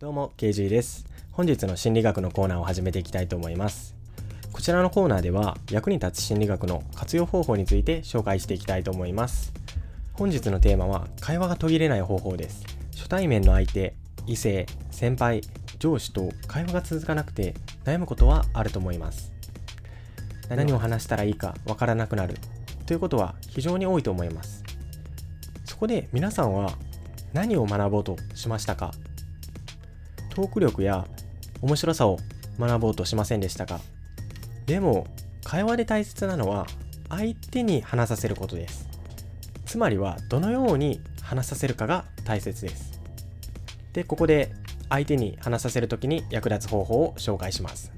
どうも KJ です。本日の心理学のコーナーを始めていきたいと思います。こちらのコーナーでは役に立つ心理学の活用方法について紹介していきたいと思います。本日のテーマは会話が途切れない方法です。初対面の相手、異性、先輩、上司と会話が続かなくて悩むことはあると思います。何を話したらいいかわからなくなるということは非常に多いと思います。そこで皆さんは何を学ぼうとしましたか？トーク力や面白さを学ぼうとしませんでしたか？でも会話で大切なのは相手に話させることです。つまりはどのように話させるかが大切です。で、ここで相手に話させるときに役立つ方法を紹介します。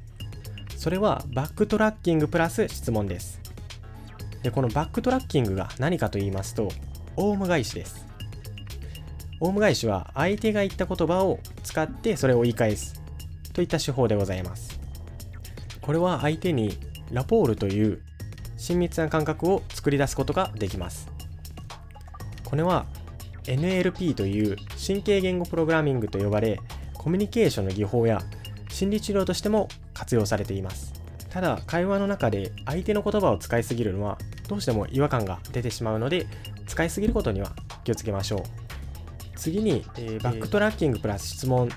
それはバックトラッキングプラス質問です。で、このバックトラッキングが何かと言いますと、オウム返しです。オウム返しは相手が言った言葉を使ってそれを言い返すといった手法でございます。これは相手にラポールという親密な感覚を作り出すことができます。これは NLP という神経言語プログラミングと呼ばれ、コミュニケーションの技法や心理治療としても活用されています。ただ会話の中で相手の言葉を使いすぎるのはどうしても違和感が出てしまうので、使いすぎることには気をつけましょう。次に、バックトラッキングプラス質問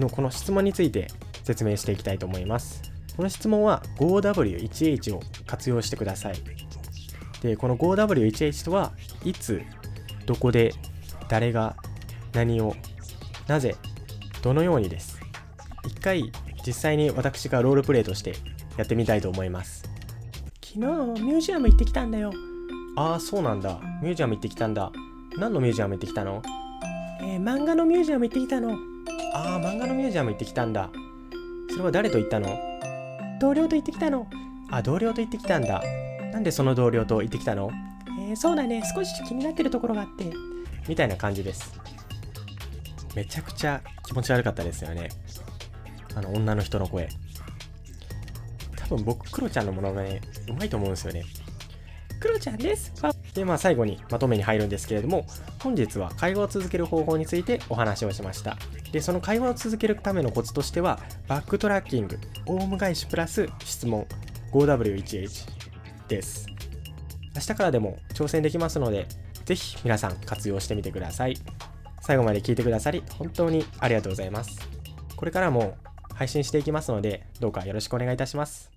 のこの質問について説明していきたいと思います。この質問は 5W1H を活用してください。で、この 5W1H とは、いつ、どこで、誰が、何を、なぜ、どのようにです。一回実際に私がロールプレイとしてやってみたいと思います。昨日ミュージアム行ってきたんだよ。ああ、そうなんだ。ミュージアム行ってきたんだ。何のミュージアム行ってきたの？漫画のミュージアム行ってきたの。ああ、漫画のミュージアム行ってきたんだ。それは誰と行ったの？同僚と行ってきたの。あ、同僚と行ってきたんだ。なんでその同僚と行ってきたの？そうだね、少し気になってるところがあって、みたいな感じです。めちゃくちゃ気持ち悪かったですよね、あの女の人の声。多分僕、クロちゃんのものがね、うまいと思うんですよね。クロちゃんです。で、最後にまとめに入るんですけれども、本日は会話を続ける方法についてお話をしました。で、その会話を続けるためのコツとしては、バックトラッキング、オウム返しプラス質問、 5W1H です。明日からでも挑戦できますので、ぜひ皆さん活用してみてください。最後まで聞いてくださり本当にありがとうございます。これからも配信していきますので、どうかよろしくお願いいたします。